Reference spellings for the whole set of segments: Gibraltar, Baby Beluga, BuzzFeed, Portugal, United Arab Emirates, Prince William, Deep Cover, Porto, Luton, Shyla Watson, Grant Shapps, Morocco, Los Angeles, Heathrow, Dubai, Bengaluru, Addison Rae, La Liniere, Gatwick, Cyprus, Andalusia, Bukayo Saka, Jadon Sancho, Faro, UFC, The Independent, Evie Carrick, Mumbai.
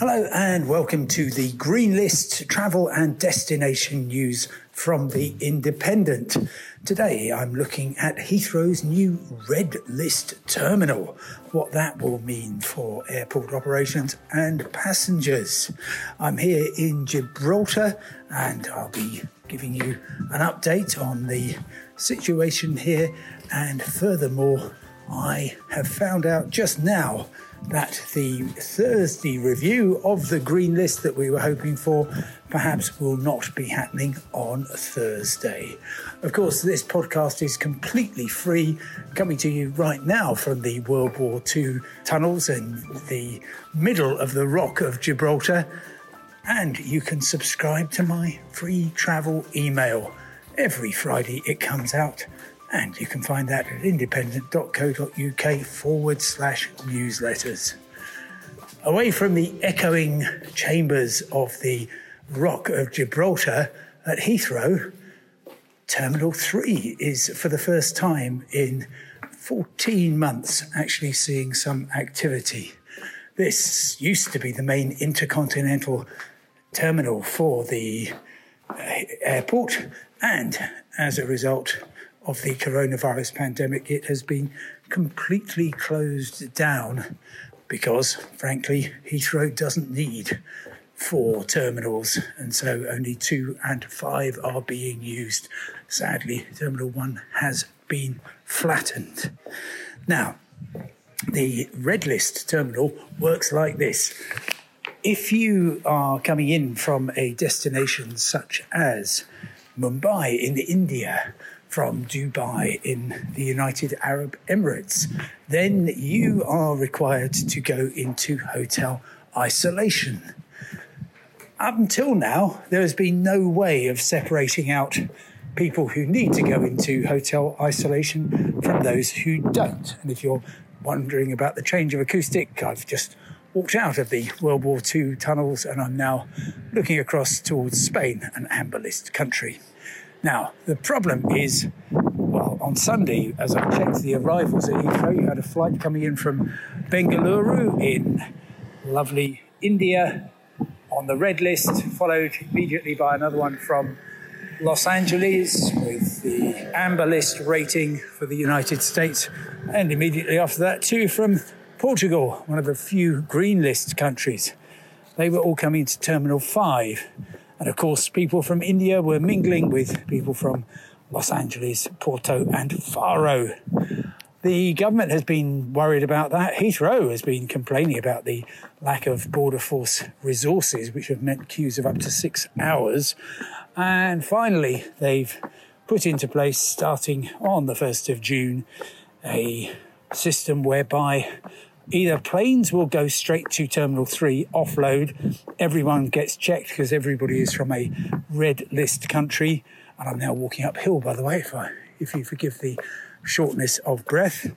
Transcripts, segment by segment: Hello and welcome to the Green List travel and destination news from The Independent. Today I'm looking at Heathrow's new Red List terminal, what that will mean for airport operations and passengers. I'm here in Gibraltar and I'll be giving you an update on the situation here, and furthermore I have found out just now that the Thursday review of the Green List that we were hoping for perhaps will not be happening on Thursday. Of course, this podcast is completely free, coming to you right now from the World War II tunnels in the middle of the Rock of Gibraltar. And you can subscribe to my free travel email. Every Friday it comes out. And you can find that at independent.co.uk/newsletters. Away from the echoing chambers of the Rock of Gibraltar at Heathrow, Terminal 3 is for the first time in 14 months actually seeing some activity. This used to be the main intercontinental terminal for the airport, and as a result of the coronavirus pandemic, it has been completely closed down because, frankly, Heathrow doesn't need 4 terminals, and so only 2 and 5 are being used. Sadly, Terminal 1 has been flattened. Now, the Red List terminal works like this. If you are coming in from a destination such as Mumbai in India, from Dubai in the United Arab Emirates, then you are required to go into hotel isolation. Up until now, there has been no way of separating out people who need to go into hotel isolation from those who don't. And if you're wondering about the change of acoustic, I've just walked out of the World War II tunnels and I'm now looking across towards Spain, an amber list country. Now, the problem is, well, on Sunday, as I checked the arrivals at Heathrow, you had a flight coming in from Bengaluru in lovely India on the red list, followed immediately by another one from Los Angeles with the amber list rating for the United States, and immediately after that, 2 from Portugal, one of the few green list countries. They were all coming to Terminal 5. And of course, people from India were mingling with people from Los Angeles, Porto and Faro. The government has been worried about that. Heathrow has been complaining about the lack of border force resources, which have meant queues of up to 6 hours. And finally, they've put into place, starting on the 1st of June, a system whereby either planes will go straight to Terminal 3, offload, everyone gets checked because everybody is from a red list country. And I'm now walking uphill, by the way, if you forgive the shortness of breath.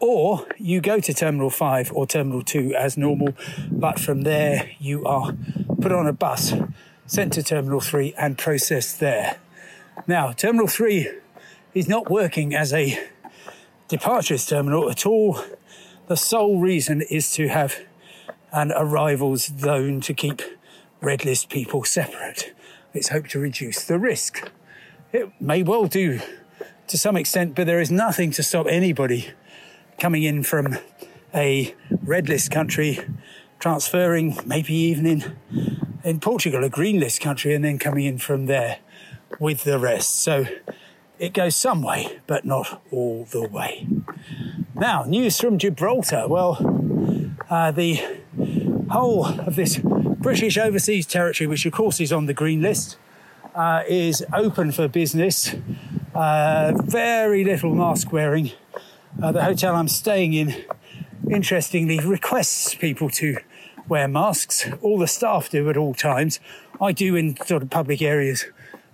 Or you go to Terminal 5 or Terminal 2 as normal, but from there you are put on a bus, sent to Terminal 3 and processed there. Now, Terminal 3 is not working as a departures terminal at all. The sole reason is to have an arrivals zone to keep red list people separate. It's hoped to reduce the risk. It may well do to some extent, but there is nothing to stop anybody coming in from a red list country, transferring maybe even in Portugal, a green list country, and then coming in from there with the rest. So it goes some way, but not all the way. Now, news from Gibraltar. Well, the whole of this British Overseas Territory, which of course is on the Green List, is open for business. Very little mask wearing. The hotel I'm staying in, interestingly, requests people to wear masks. All the staff do at all times. I do in sort of public areas,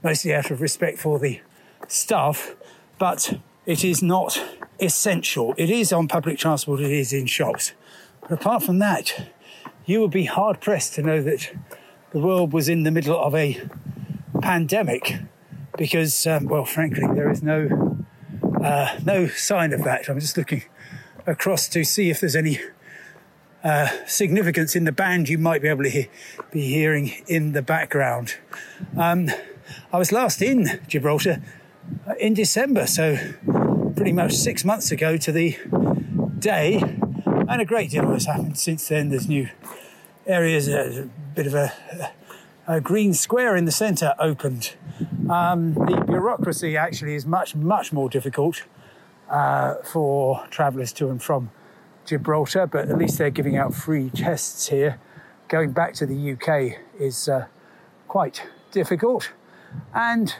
mostly out of respect for the staff, but it is not essential. It is on public transport, it is in shops. But apart from that, you would be hard-pressed to know that the world was in the middle of a pandemic because, well, frankly, there is no sign of that. I'm just looking across to see if there's any significance in the band you might be able to be hearing in the background. I was last in Gibraltar in December, so pretty much 6 months ago to the day, and a great deal has happened since then. There's new areas, a bit of a green square in the centre opened. The bureaucracy actually is much, much more difficult for travellers to and from Gibraltar, but at least they're giving out free tests here. Going back to the UK is quite difficult, and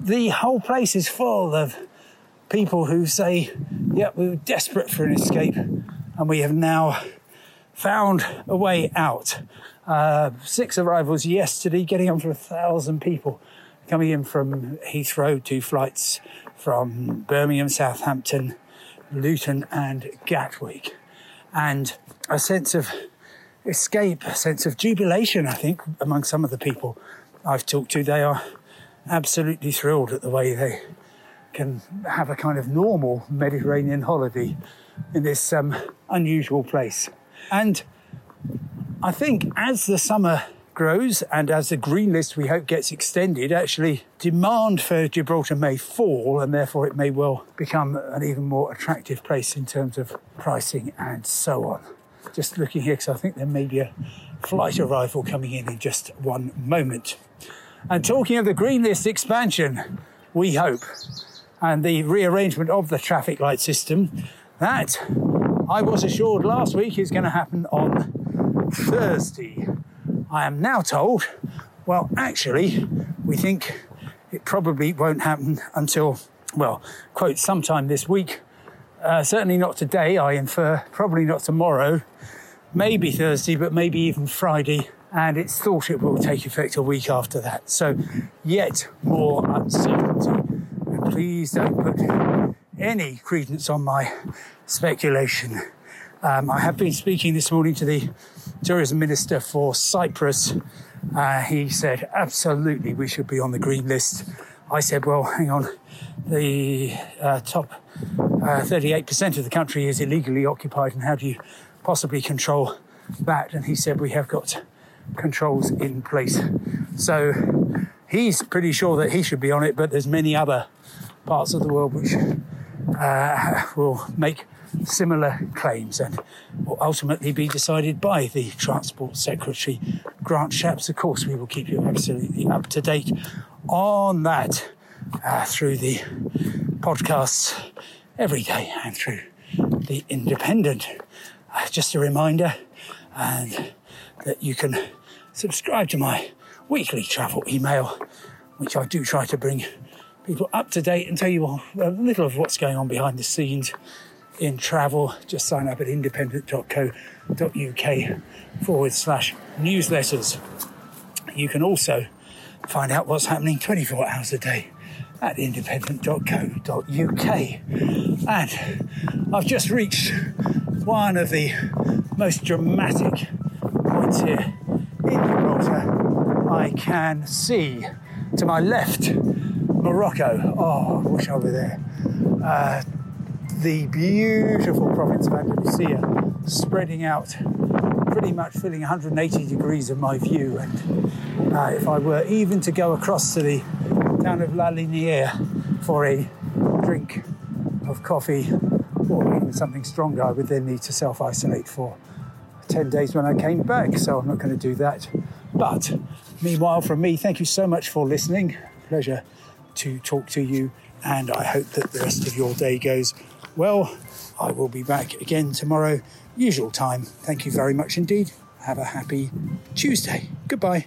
the whole place is full of people who say, yep, we were desperate for an escape and we have now found a way out. 6 arrivals yesterday, getting on for 1,000 people coming in from Heathrow, 2 flights from Birmingham, Southampton, Luton and Gatwick, and a sense of escape, a sense of jubilation, I think, among some of the people I've talked to. They are absolutely thrilled at the way they can have a kind of normal Mediterranean holiday in this unusual place. And I think as the summer grows and as the green list, we hope, gets extended, actually demand for Gibraltar may fall, and therefore it may well become an even more attractive place in terms of pricing and so on. Just looking here, because I think there may be a flight arrival coming in just one moment. And talking of the green list expansion, we hope, and the rearrangement of the traffic light system, that I was assured last week is going to happen on Thursday. I am now told, well, actually, we think it probably won't happen until, well, quote, sometime this week. Certainly not today, I infer. Probably not tomorrow. Maybe Thursday, but maybe even Friday. And it's thought it will take effect a week after that. So, yet more uncertainty. And please don't put any credence on my speculation. I have been speaking this morning to the tourism minister for Cyprus. He said, absolutely, we should be on the green list. I said, well, hang on, the top 38% of the country is illegally occupied, and how do you possibly control that? And he said, we have got controls in place. So he's pretty sure that he should be on it, but there's many other parts of the world which will make similar claims and will ultimately be decided by the Transport Secretary, Grant Shapps. Of course, we will keep you absolutely up to date on that through the podcasts every day and through The Independent. Just a reminder and that you can subscribe to my weekly travel email, which I do try to bring people up to date and tell you a little of what's going on behind the scenes in travel. Just sign up at independent.co.uk/newsletters. You can also find out what's happening 24 hours a day at independent.co.uk. And I've just reached one of the most dramatic points here in Gibraltar. I can see to my left Morocco. Oh, I wish I were there. The beautiful province of Andalusia spreading out, pretty much filling 180 degrees of my view. And if I were even to go across to the town of La Liniere for a drink of coffee or even something stronger, I would then need to self-isolate for 10 days when I came back, so I'm not going to do that. But meanwhile, from me, thank you so much for listening. Pleasure to talk to you, and I hope that the rest of your day goes well. I will be back again tomorrow, usual time. Thank you very much indeed. Have a happy Tuesday. Goodbye.